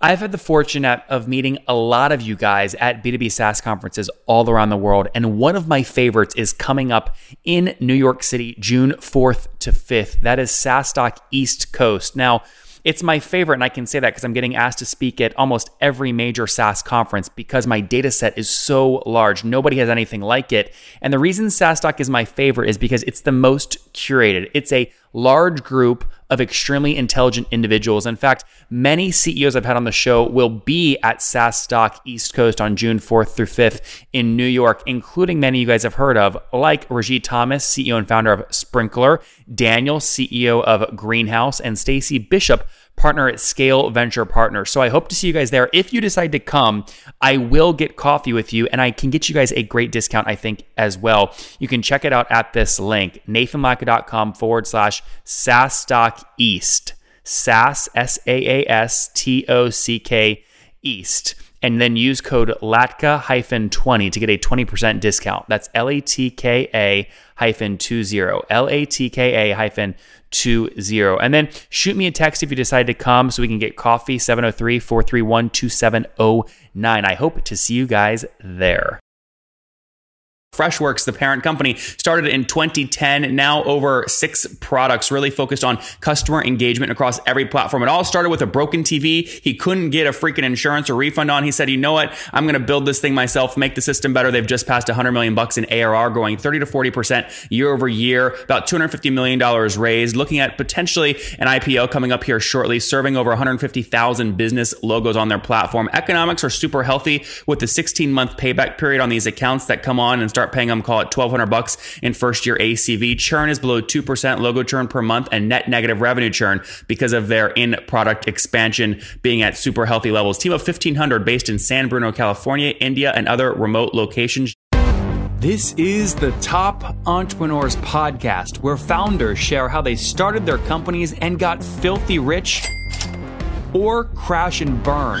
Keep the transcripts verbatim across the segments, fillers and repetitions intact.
I've had the fortune of meeting a lot of you guys at B two B SaaS conferences all around the world, and one of my favorites is coming up in New York City, June fourth to fifth. That is SaaStock East Coast. Now, it's my favorite, and I can say that because I'm getting asked to speak at almost every major SaaS conference because my data set is so large. Nobody has anything like it. And the reason SaaStock is my favorite is because it's the most curated. It's a large group of extremely intelligent individuals. In fact, many C E Os I've had on the show will be at SaaStock East Coast on June fourth through fifth in New York, including many you guys have heard of, like Rajeev Thomas, C E O and founder of Sprinkler, Daniel, C E O of Greenhouse, and Stacey Bishop, partner at Scale Venture Partners. So I hope to see you guys there. If you decide to come, I will get coffee with you, and I can get you guys a great discount, I think, as well. You can check it out at this link, nathanlacka.com forward slash SaaStock East, SaaS, S A A S T O C K East, and then use code L A T K A twenty to get a twenty percent discount. That's L A T K A hyphen two zero, L A T K A hyphen two zero. And then shoot me a text if you decide to come so we can get coffee, seven oh three, four three one, two seven oh nine. I hope to see you guys there. Freshworks, the parent company, started in twenty ten, now over six products, really focused on customer engagement across every platform. It all started with a broken T V he couldn't get a freaking insurance or refund on. He said, you know what? I'm going to build this thing myself, make the system better. They've just passed one hundred million bucks in A R R, growing thirty to forty percent year over year, about two hundred fifty million dollars raised, looking at potentially an I P O coming up here shortly, serving over one hundred fifty thousand business logos on their platform. Economics are super healthy with the sixteen month payback period on these accounts that come on and start Start paying them, call it twelve hundred bucks in first year A C V. Churn is below two percent logo churn per month and net negative revenue churn because of their in product expansion being at super healthy levels. Team of fifteen hundred based in San Bruno, California, India, and other remote locations. This is the Top Entrepreneurs Podcast, where founders share how they started their companies and got filthy rich or crash and burn.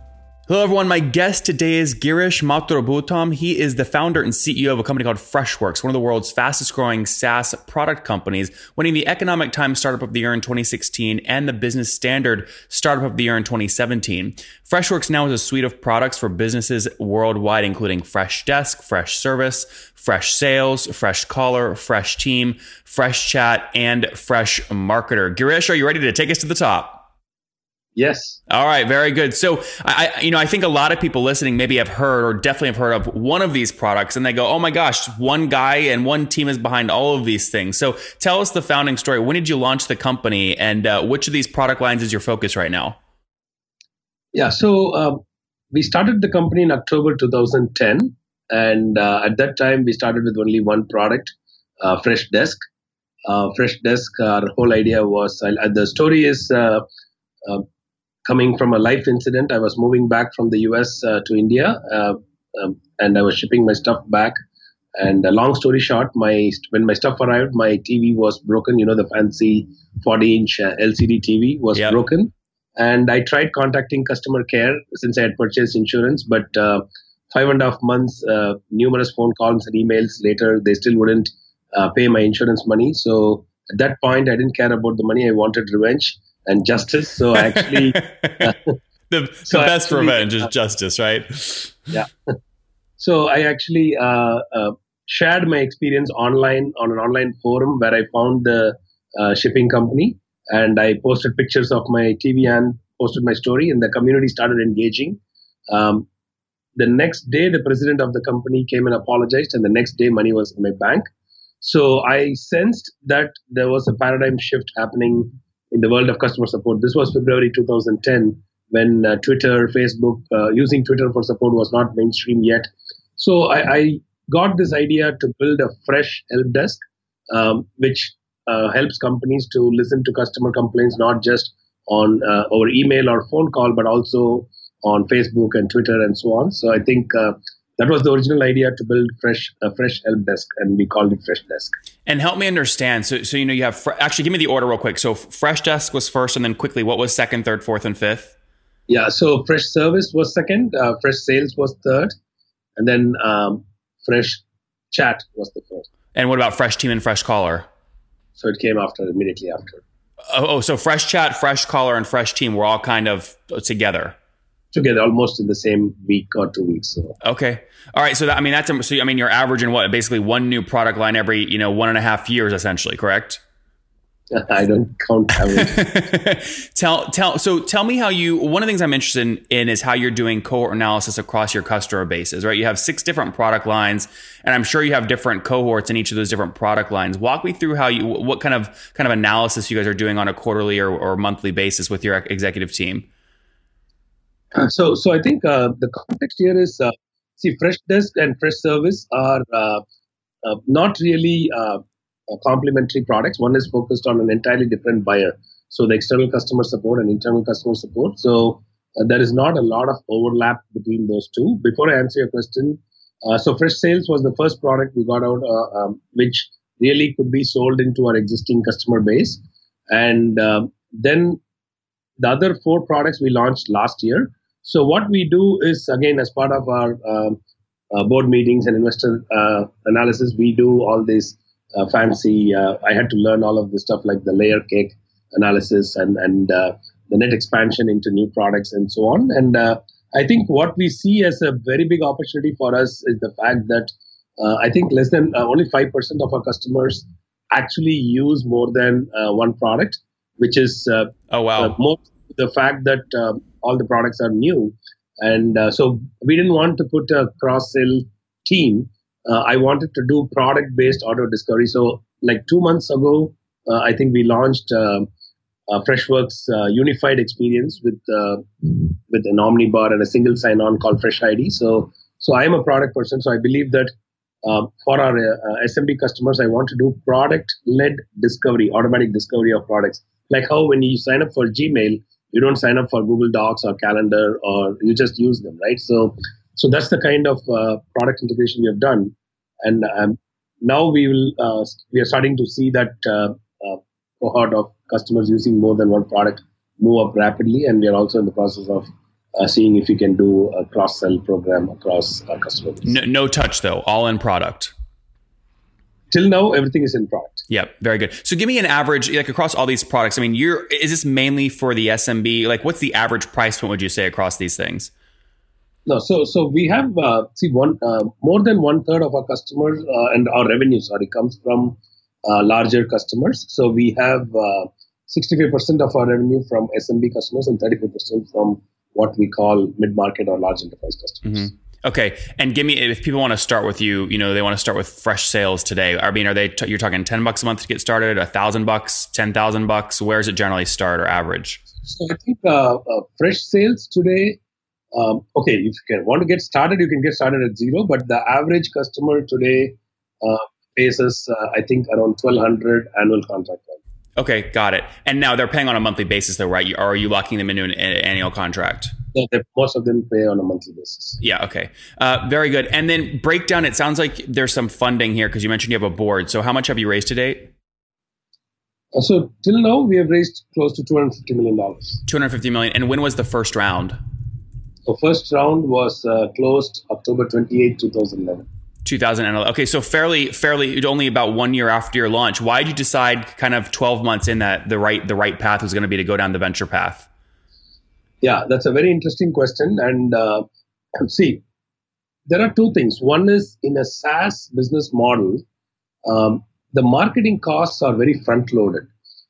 Hello, everyone. My guest today is Girish Mathrubootham. He is the founder and C E O of a company called Freshworks, one of the world's fastest growing SaaS product companies, winning the Economic Times Startup of the Year in twenty sixteen and the Business Standard Startup of the Year in twenty seventeen. Freshworks now is a suite of products for businesses worldwide, including Freshdesk, Freshservice, Freshsales, Freshcaller, Freshteam, Freshchat, and Freshmarketer. Girish, are you ready to take us to the top? Yes. All right. Very good. So I, you know, I think a lot of people listening maybe have heard or definitely have heard of one of these products and they go, oh my gosh, one guy and one team is behind all of these things. So tell us the founding story. When did you launch the company and uh, which of these product lines is your focus right now? Yeah. So uh, we started the company in October two thousand ten. And uh, at that time, we started with only one product, uh, Freshdesk. Uh, Freshdesk, our whole idea was, uh, the story is, uh, uh, coming from a life incident. I was moving back from the U S uh, to India, uh, um, and I was shipping my stuff back. And uh, long story short, my when my stuff arrived, my T V was broken. You know, the fancy forty inch uh, L C D T V was yep. broken. And I tried contacting customer care since I had purchased insurance, but uh, five and a half months, uh, numerous phone calls and emails later, they still wouldn't uh, pay my insurance money. So at that point, I didn't care about the money. I wanted revenge and justice. So actually, uh, the, so the best actually, revenge is uh, justice, right? Yeah. So I actually uh, uh, shared my experience online on an online forum where I found the uh, shipping company, and I posted pictures of my T V and posted my story, and the community started engaging. Um, the next day, the president of the company came and apologized, and the next day money was in my bank. So I sensed that there was a paradigm shift happening in the world of customer support. This was February two thousand ten when uh, Twitter, Facebook, uh, using Twitter for support was not mainstream yet. So I, I got this idea to build a fresh help desk um, which uh, helps companies to listen to customer complaints, not just on uh, over email or phone call, but also on Facebook and Twitter and so on. So I think uh, that was the original idea, to build fresh, a fresh help desk, and we called it Freshdesk. And help me understand. So, so you know, you have fr- actually give me the order real quick. So Freshdesk was first, and then quickly, what was second, third, fourth, and fifth? Yeah. So Freshservice was second. Uh, Freshsales was third, and then um, Freshchat was the fourth. And what about Freshteam and Freshcaller? So it came after, immediately after. Oh, oh so Freshchat, Freshcaller, and Freshteam were all kind of together. Together, almost in the same week or two weeks. So. Okay, all right. So that, I mean, that's a, so. I mean, you're averaging what, basically one new product line every, you know, one and a half years, essentially, correct? I don't count average. tell tell. So tell me how you. One of the things I'm interested in, in is how you're doing cohort analysis across your customer bases, right? You have six different product lines, and I'm sure you have different cohorts in each of those different product lines. Walk me through how you, what kind of kind of analysis you guys are doing on a quarterly or, or monthly basis with your executive team. So, so I think uh, the context here is, uh, see, Freshdesk and Freshservice are uh, uh, not really uh, complementary products. One is focused on an entirely different buyer. So the external customer support and internal customer support. So uh, there is not a lot of overlap between those two. Before I answer your question, uh, so Freshsales was the first product we got out, uh, um, which really could be sold into our existing customer base. And uh, then the other four products we launched last year. So what we do is, again, as part of our uh, uh, board meetings and investor uh, analysis, we do all this uh, fancy, uh, I had to learn all of this stuff like the layer cake analysis and, and uh, the net expansion into new products and so on. And uh, I think what we see as a very big opportunity for us is the fact that uh, I think less than uh, only five percent of our customers actually use more than uh, one product, which is uh, oh, wow. uh, more the fact that um, all the products are new. And uh, so we didn't want to put a cross-sell team. Uh, I wanted to do product-based auto discovery. So like two months ago, uh, I think we launched uh, a Freshworks uh, unified experience with uh, with an omnibar and a single sign-on called Fresh I D. So, so I am a product person. So I believe that uh, for our uh, S M B customers, I want to do product-led discovery, automatic discovery of products. Like how when you sign up for Gmail, you don't sign up for Google Docs or Calendar, or you just use them, right? So, so that's the kind of uh, product integration we have done, and um, now we will uh, we are starting to see that uh, uh, cohort of customers using more than one product move up rapidly, and we are also in the process of uh, seeing if we can do a cross-sell program across our customer base. No, no touch though, all in product. Till now, everything is in product. Yep, very good. So give me an average, like across all these products. I mean, you're is this mainly for the S M B? Like, what's the average price point, would you say, across these things? No, so so we have, uh, see, one uh, more than one third of our customers uh, and our revenue, sorry, comes from uh, larger customers. So we have uh, sixty-five percent of our revenue from S M B customers and thirty-five percent from what we call mid-market or large enterprise customers. Mm-hmm. Okay, and give me, if people want to start with you, you know, they want to start with Freshsales today. I mean, are they? T- you're talking ten bucks a month to get started, a thousand bucks, ten thousand bucks. Where does it generally start or average? So I think uh, uh, Freshsales today. Um, okay, if you can, want to get started, you can get started at zero. But the average customer today uh, pays us, uh, I think, around twelve hundred annual contract value. Okay, got it. And now they're paying on a monthly basis though, right? You, or are you locking them into an, an annual contract? Yeah, most of them pay on a monthly basis. Yeah, okay. Uh, very good. And then breakdown, it sounds like there's some funding here because you mentioned you have a board. So how much have you raised to date? So till now, we have raised close to two hundred fifty million dollars. two hundred fifty million dollars. And when was the first round? The first round was uh, closed October twenty-eighth, twenty eleven. two thousand eleven. Okay, so fairly, fairly, only about one year after your launch. Why did you decide, kind of twelve months in, that the right, the right path was going to be to go down the venture path? Yeah, that's a very interesting question. And uh, see, there are two things. One is, in a SaaS business model, um, the marketing costs are very front-loaded.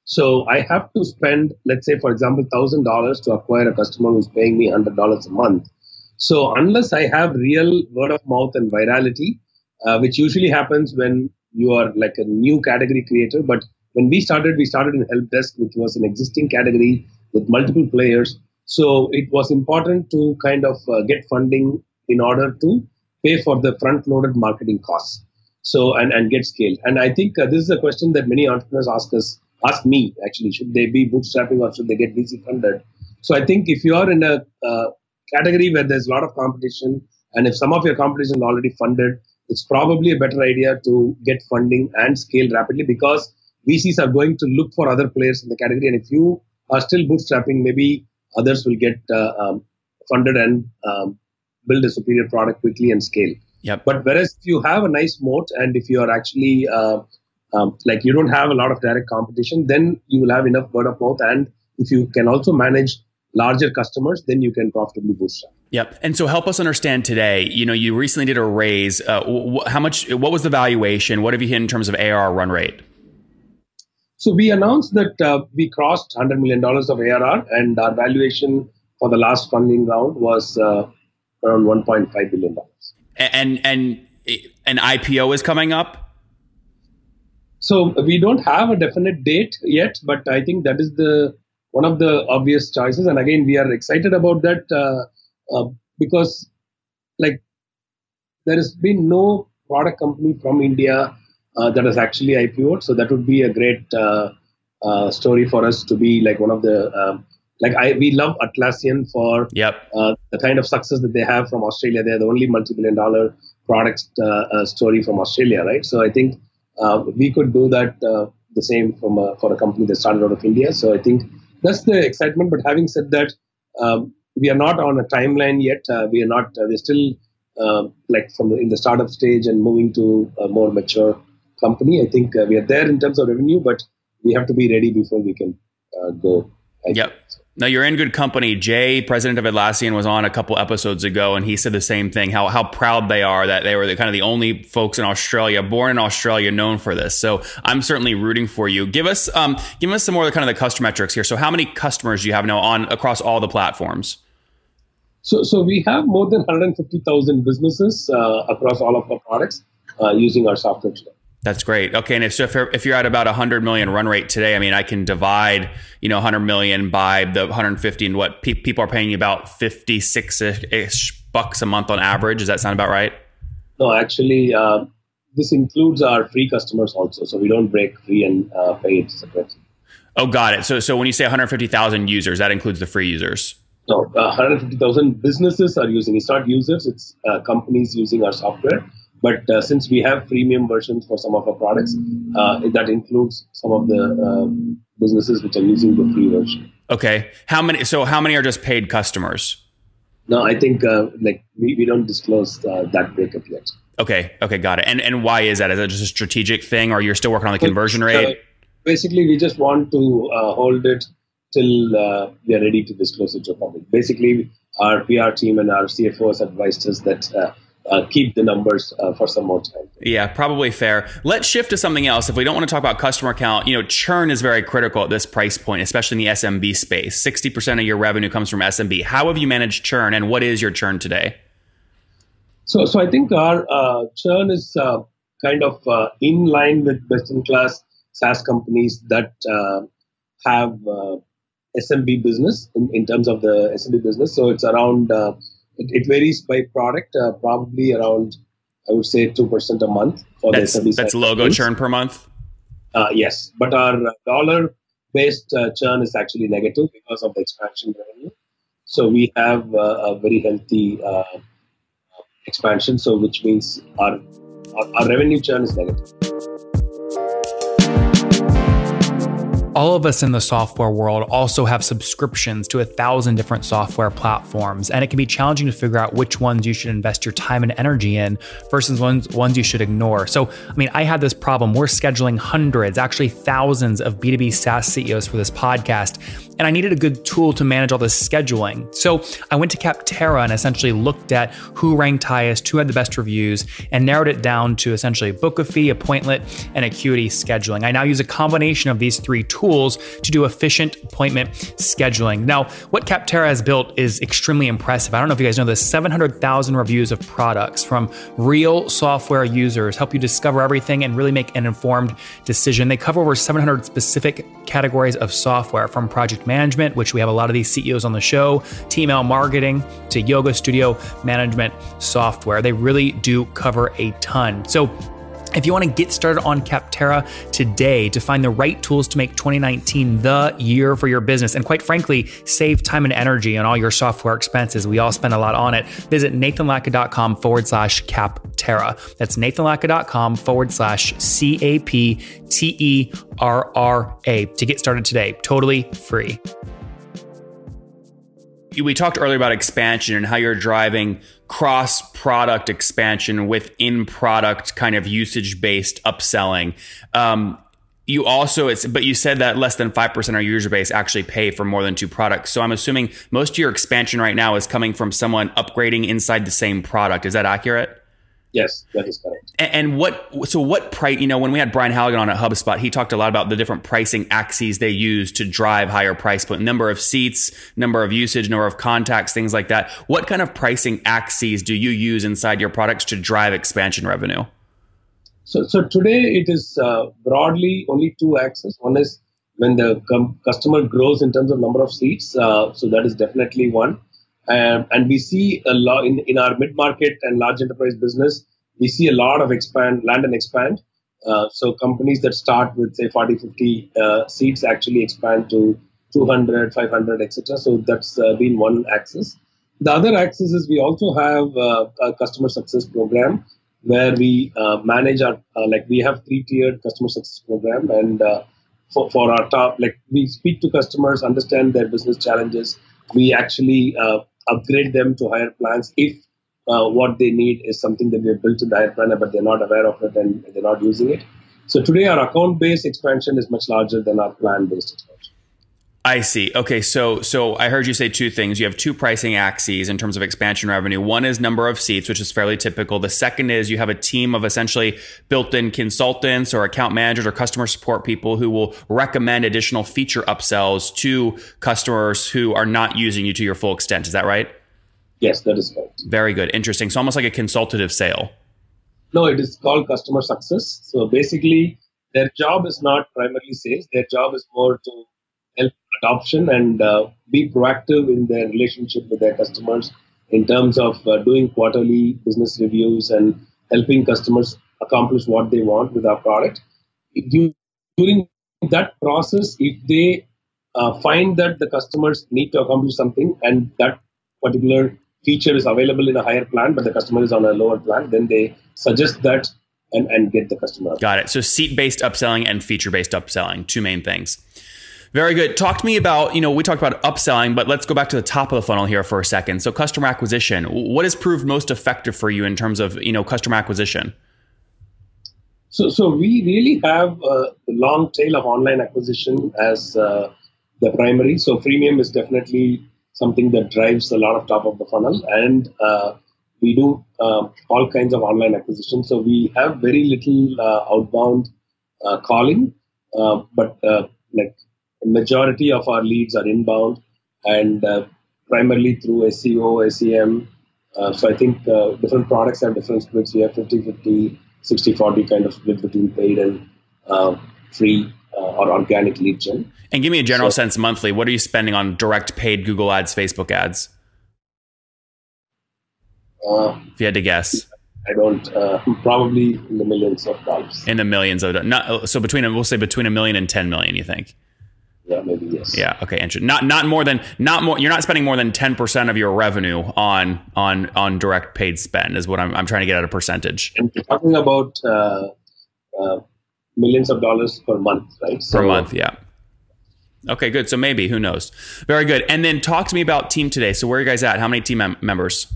So I have to spend, let's say, for example, one thousand dollars to acquire a customer who's paying me one hundred dollars a month. So unless I have real word of mouth and virality, uh, which usually happens when you are like a new category creator. But when we started, we started in help desk, which was an existing category with multiple players. So it was important to kind of uh, get funding in order to pay for the front-loaded marketing costs. So and, and get scale. And I think uh, this is a question that many entrepreneurs ask us, ask me actually, should they be bootstrapping or should they get V C funded? So I think if you are in a uh, category where there's a lot of competition, and if some of your competition is already funded, it's probably a better idea to get funding and scale rapidly, because V Cs are going to look for other players in the category. And if you are still bootstrapping, maybe others will get uh, um, funded and um, build a superior product quickly and scale. Yep. But whereas if you have a nice moat, and if you are actually uh, um, like you don't have a lot of direct competition, then you will have enough word of mouth. And if you can also manage larger customers, then you can profitably bootstrap. Yep. And so help us understand today, you know, you recently did a raise. Uh, wh- how much, what was the valuation? What have you hit in terms of A R R run rate? So we announced that uh, we crossed one hundred million dollars of A R R, and our valuation for the last funding round was uh, around one point five billion dollars. And and an I P O is coming up? So we don't have a definite date yet, but I think that is the one of the obvious choices. And again, we are excited about that uh, uh, because like there has been no product company from India uh, that has actually I P O'd. So that would be a great uh, uh, story for us to be like one of the... Um, Like I, we love Atlassian for yep. uh, the kind of success that they have from Australia. They're the only multi-billion dollar product uh, uh, story from Australia, right? So I think uh, we could do that uh, the same from a, for a company that started out of India. So I think that's the excitement. But having said that, um, we are not on a timeline yet. Uh, we are not. Uh, we're still uh, like from the, in the startup stage and moving to a more mature company. I think uh, we are there in terms of revenue, but we have to be ready before we can uh, go. I yep. Think. Now, you're in good company. Jay, president of Atlassian, was on a couple episodes ago, and he said the same thing, how how proud they are that they were the, kind of the only folks in Australia, born in Australia, known for this. So I'm certainly rooting for you. Give us um, give us some more of the kind of the customer metrics here. So how many customers do you have now on across all the platforms? So so we have more than one hundred fifty thousand businesses uh, across all of our products uh, using our software today. That's great. Okay. And if, so if, you're, if you're at about one hundred million run rate today, I mean, I can divide, you know, one hundred million by the one hundred fifty, and what pe- people are paying you about fifty-six-ish bucks a month on average. Does that sound about right? No, actually, uh, this includes our free customers also. So we don't break free and uh, paid separately. Oh, got it. So so when you say one hundred fifty thousand users, that includes the free users? No, uh, one hundred fifty thousand businesses are using. It's not users, it's uh, companies using our software. But uh, since we have premium versions for some of our products, uh, that includes some of the uh, businesses which are using the free version. Okay. How many? So how many are just paid customers? No, I think uh, like we, we don't disclose uh, that breakup yet. Okay. Okay. Got it. And and why is that? Is that just a strategic thing, or you're still working on the conversion rate? Uh, basically, we just want to uh, hold it till uh, we are ready to disclose it to the public. Basically, our P R team and our C F O has advised us that... Uh, Uh, keep the numbers uh, for some more time. Yeah, probably fair. Let's shift to something else. If we don't want to talk about customer count, you know, churn is very critical at this price point, especially in the S M B space. sixty percent of your revenue comes from S M B. How have you managed churn, and what is your churn today? So, so I think our uh, churn is uh, kind of uh, in line with best-in-class SaaS companies that uh, have uh, S M B business in, in terms of the S M B business. So it's around... Uh, It varies by product, uh, probably around, I would say, two percent a month. For that's the that's logo things. Churn per month? Uh, yes. But our dollar-based uh, churn is actually negative because of the expansion revenue. So we have uh, a very healthy uh, expansion, so which means our, our, our revenue churn is negative. All of us in the software world also have subscriptions to a thousand different software platforms, and it can be challenging to figure out which ones you should invest your time and energy in versus ones, ones you should ignore. So, I mean, I had this problem. We're scheduling hundreds, actually thousands of B two B SaaS C E Os for this podcast, and I needed a good tool to manage all this scheduling. So I went to Capterra and essentially looked at who ranked highest, who had the best reviews, and narrowed it down to essentially Bookafy, Appointlet, and Acuity scheduling. I now use a combination of these three tools. tools to do efficient appointment scheduling. Now, what Capterra has built is extremely impressive. I don't know if you guys know this, seven hundred thousand reviews of products from real software users help you discover everything and really make an informed decision. They cover over seven hundred specific categories of software, from project management, which we have a lot of these C E Os on the show, to email marketing, to yoga studio management software. They really do cover a ton. So If you want to get started on Capterra today to find the right tools to make twenty nineteen the year for your business, and quite frankly, save time and energy on all your software expenses, we all spend a lot on it, visit nathanlacka.com forward slash Capterra. That's nathanlacka.com forward slash C A P T E R R A to get started today, totally free. We talked earlier about expansion and how you're driving cross-product expansion within product kind of usage-based upselling. Um, you also, it's but you said that less than five percent of your user base actually pay for more than two products. So I'm assuming most of your expansion right now is coming from someone upgrading inside the same product. Is that accurate? Yes, that is correct. And what, so what price, you know, when we had Brian Halligan on at HubSpot, he talked a lot about the different pricing axes they use to drive higher price point, number of seats, number of usage, number of contacts, things like that. What kind of pricing axes do you use inside your products to drive expansion revenue? So, so today it is uh, broadly only two axes. One is when the com- customer grows in terms of number of seats. Uh, so that is definitely one. Um, and we see a lot in, in our mid-market and large enterprise business, we see a lot of expand, land and expand. Uh, so companies that start with, say, forty, fifty uh, seats actually expand to two hundred, five hundred, et cetera. So that's uh, been one axis. The other axis is we also have uh, a customer success program where we uh, manage our, uh, like we have three-tiered customer success program. And uh, for, for our top, like we speak to customers, understand their business challenges. We actually uh, upgrade them to higher plans if uh, what they need is something that we have built in the higher planner, but they're not aware of it and they're not using it. So today our account-based expansion is much larger than our plan-based expansion. I see. Okay. So, so I heard you say two things. You have two pricing axes in terms of expansion revenue. One is number of seats, which is fairly typical. The second is you have a team of essentially built-in consultants or account managers or customer support people who will recommend additional feature upsells to customers who are not using you to your full extent. Is that right? Yes, that is correct. Very good. Interesting. So almost like a consultative sale. No, it is called customer success. So basically their job is not primarily sales. Their job is more to help adoption and uh, be proactive in their relationship with their customers in terms of uh, doing quarterly business reviews and helping customers accomplish what they want with our product. You, during that process, if they uh, find that the customers need to accomplish something and that particular feature is available in a higher plan, but the customer is on a lower plan, then they suggest that and, and get the customer. Got it. So seat-based upselling and feature-based upselling, two main things. Very good. Talk to me about, you know, we talked about upselling, but let's go back to the top of the funnel here for a second. So customer acquisition, what has proved most effective for you in terms of, you know, customer acquisition? So so we really have a long tail of online acquisition as uh, the primary. So freemium is definitely something that drives a lot of top of the funnel. And uh, we do uh, all kinds of online acquisition. So we have very little uh, outbound uh, calling, uh, but uh, like, majority of our leads are inbound and uh, primarily through S E O, S E M. Uh, so I think uh, different products have different splits. We have fifty-fifty, sixty-forty kind of split between paid and uh, free uh, or organic lead gen. And give me a general so, sense monthly. What are you spending on direct paid Google ads, Facebook ads? Uh, if you had to guess. I don't, uh, probably in the millions of dollars. In the millions of dollars. So between, we'll say between a million and ten million, you think? Yeah, maybe yes. Yeah. Okay. Interesting. Not not more than not more. You're not spending more than ten percent of your revenue on on on direct paid spend is what I'm I'm trying to get at a percentage. And you're talking about uh, uh, millions of dollars per month, right? So, per month, yeah. Okay, good. So maybe, who knows? Very good. And then talk to me about team today. So where are you guys at? How many team mem- members?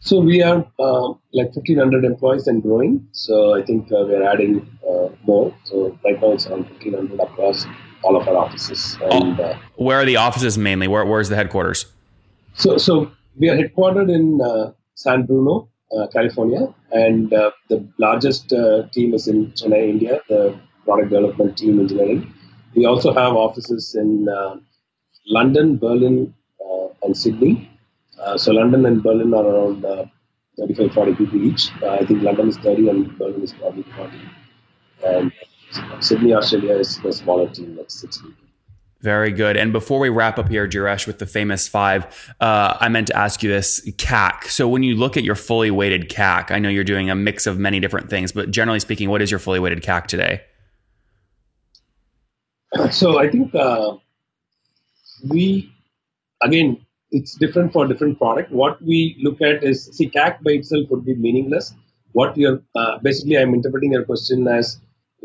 So we are uh, like fifteen hundred employees and growing. So I think uh, we're adding uh, more. So right now it's around fifteen hundred across all of our offices. And, uh, where are the offices mainly? Where Where's the headquarters? So so we are headquartered in uh, San Bruno, uh, California. And uh, the largest uh, team is in Chennai, India, the product development team engineering. We also have offices in uh, London, Berlin, uh, and Sydney. Uh, so London and Berlin are around uh, thirty-five, forty people each. Uh, I think London is thirty and Berlin is probably forty. And Sydney, Australia is a smaller team, like six people. Very good. And before we wrap up here, Girish, with the famous five, uh, I meant to ask you this, C A C. So when you look at your fully weighted C A C, I know you're doing a mix of many different things, but generally speaking, what is your fully weighted C A C today? So I think uh, we, again, it's different for different product. What we look at is, see, C A C by itself would be meaningless. What you're, uh, basically, I'm interpreting your question as,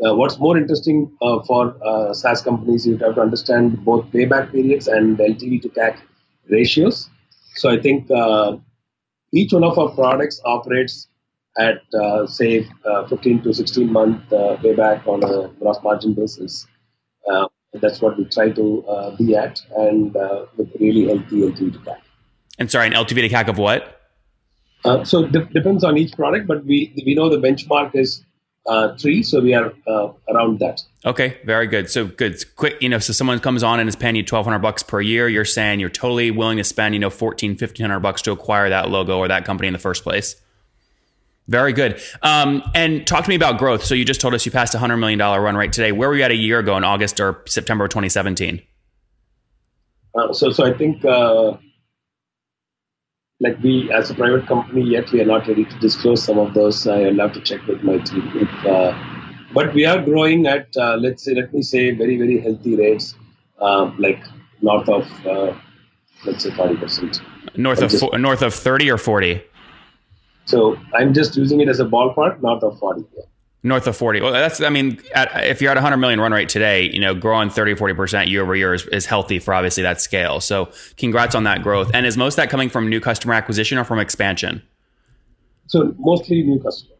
Uh, what's more interesting uh, for uh, SaaS companies, you have to understand both payback periods and L T V to C A C ratios. So I think uh, each one of our products operates at, uh, say, uh, fifteen to sixteen month uh, payback on a gross margin basis. Uh, that's what we try to uh, be at, and uh, with really healthy L T V to C A C. And sorry, an L T V to C A C of what? Uh, so it d- depends on each product, but we we know the benchmark is Uh, three, so we are uh, around that. Okay, very good. So good, it's quick. You know, so someone comes on and is paying you twelve hundred bucks per year. You're saying you're totally willing to spend, you know, fourteen, fifteen hundred bucks to acquire that logo or that company in the first place. Very good. Um, and talk to me about growth. So you just told us you passed a hundred million dollar run rate today. Where were you at a year ago in August or September of twenty seventeen? Uh, so, so I think uh, like we, as a private company, yet we are not ready to disclose some of those. I'll have to check with my team. If, uh, but we are growing at, uh, let's say, let me say, very, very healthy rates, uh, like north of, uh, let's say, forty percent. North I'm of just, fo- north of thirty or forty? So I'm just using it as a ballpark, north of forty. Yeah. North of forty. Well, that's, I mean, at, if you're at one hundred million run rate today, you know, growing thirty, forty percent year over year is, is healthy for obviously that scale. So congrats on that growth. And is most of that coming from new customer acquisition or from expansion? So mostly new customer.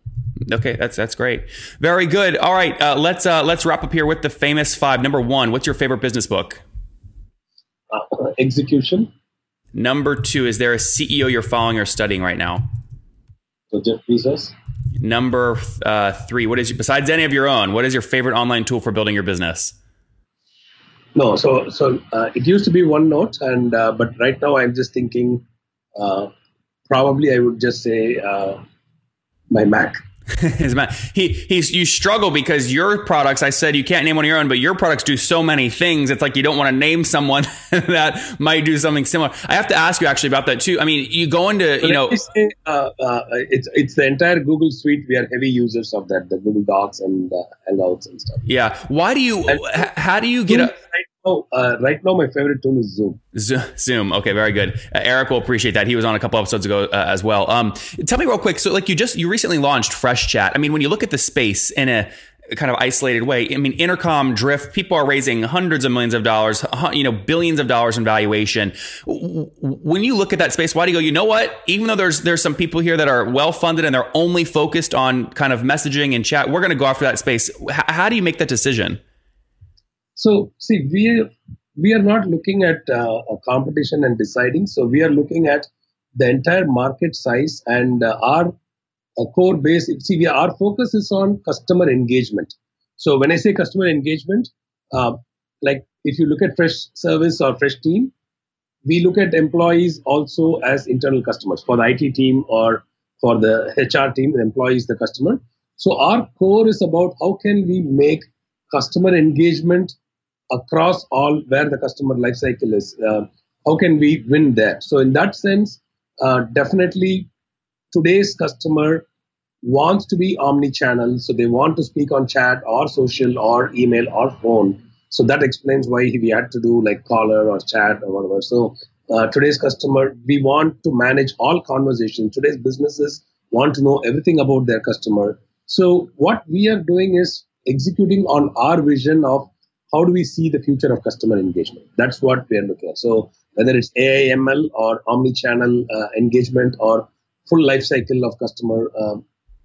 Okay, that's that's great. Very good. All right, uh, let's uh, let's wrap up here with the famous five. Number one, what's your favorite business book? Uh, execution. Number two, is there a C E O you're following or studying right now? So Jeff Bezos. Number uh, three, what is your, besides any of your own, what is your favorite online tool for building your business? No, so so uh, it used to be OneNote, and uh, but right now I'm just thinking, uh, probably I would just say uh, my Mac. His Mac. He he's you struggle because your products. I said you can't name one of your own, but your products do so many things. It's like you don't want to name someone that might do something similar. I have to ask you actually about that too. I mean, you go into so you know, say, uh, uh, it's it's the entire Google suite. We are heavy users of that, the Google Docs and uh, Hangouts and stuff. Yeah. Why do you? And how do you get a? Oh, uh, right now, my favorite tool is Zoom. Zoom. Okay, very good. Uh, Eric will appreciate that. He was on a couple episodes ago uh, as well. Um, tell me real quick. So, like, you just you recently launched Freshchat. I mean, when you look at the space in a kind of isolated way, I mean, Intercom, Drift, people are raising hundreds of millions of dollars, you know, billions of dollars in valuation. When you look at that space, why do you go, you know what? Even though there's there's some people here that are well funded and they're only focused on kind of messaging and chat, we're going to go after that space. H- how do you make that decision? So, see, we, we are not looking at uh, a competition and deciding. So, we are looking at the entire market size and uh, our uh, core base. See, we, our focus is on customer engagement. So, when I say customer engagement, uh, like if you look at Freshservice or Freshteam, we look at employees also as internal customers. For the I T team or for the H R team, the employee is the customer. So, our core is about how can we make customer engagement across all where the customer lifecycle is. Uh, how can we win there? So in that sense, uh, definitely today's customer wants to be omni-channel. So they want to speak on chat or social or email or phone. So that explains why we had to do like caller or chat or whatever. So uh, today's customer, we want to manage all conversations. Today's businesses want to know everything about their customer. So what we are doing is executing on our vision of how do we see the future of customer engagement? That's what we are looking at. So whether it's A I M L or omni-channel uh, engagement or full life cycle of customer uh,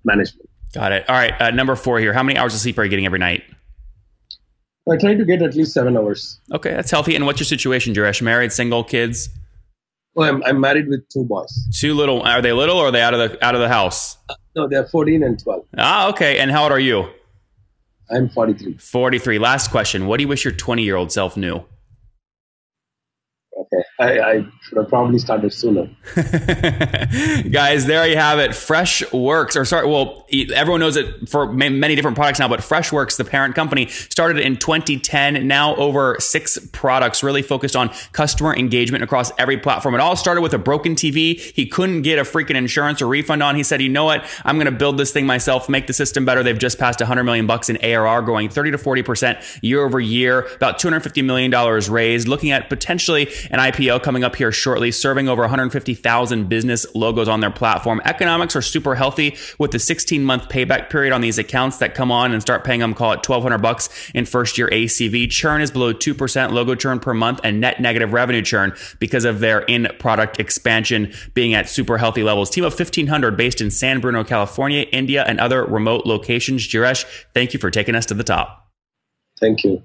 management. Got it. All right. Uh, number four here. How many hours of sleep are you getting every night? I try to get at least seven hours. Okay. That's healthy. And what's your situation, Girish? Married, single, kids? Well, I'm, I'm married with two boys. Two little. Are they little or are they out of the, out of the house? Uh, no, they're fourteen and twelve. Ah, okay. And how old are you? I'm forty-three. forty-three. Last question. What do you wish your twenty-year-old self knew? Okay. I, I should have probably started sooner. Guys, there you have it. Freshworks, or sorry, well, everyone knows it for many different products now, but Freshworks, the parent company, started in twenty ten. Now over six products, really focused on customer engagement across every platform. It all started with a broken T V. He couldn't get a freaking insurance or refund on. He said, you know what? I'm going to build this thing myself, make the system better. They've just passed one hundred million bucks in A R R, growing thirty to forty percent year over year, about two hundred fifty million dollars raised, looking at potentially an I P O coming up here shortly, serving over one hundred fifty thousand business logos on their platform. Economics are super healthy with the sixteen month payback period on these accounts that come on and start paying them, call it twelve hundred bucks in first year A C V. Churn is below two percent logo churn per month and net negative revenue churn because of their in product expansion being at super healthy levels. Team of fifteen hundred based in San Bruno, California, India, and other remote locations. Girish, thank you for taking us to the top. Thank you.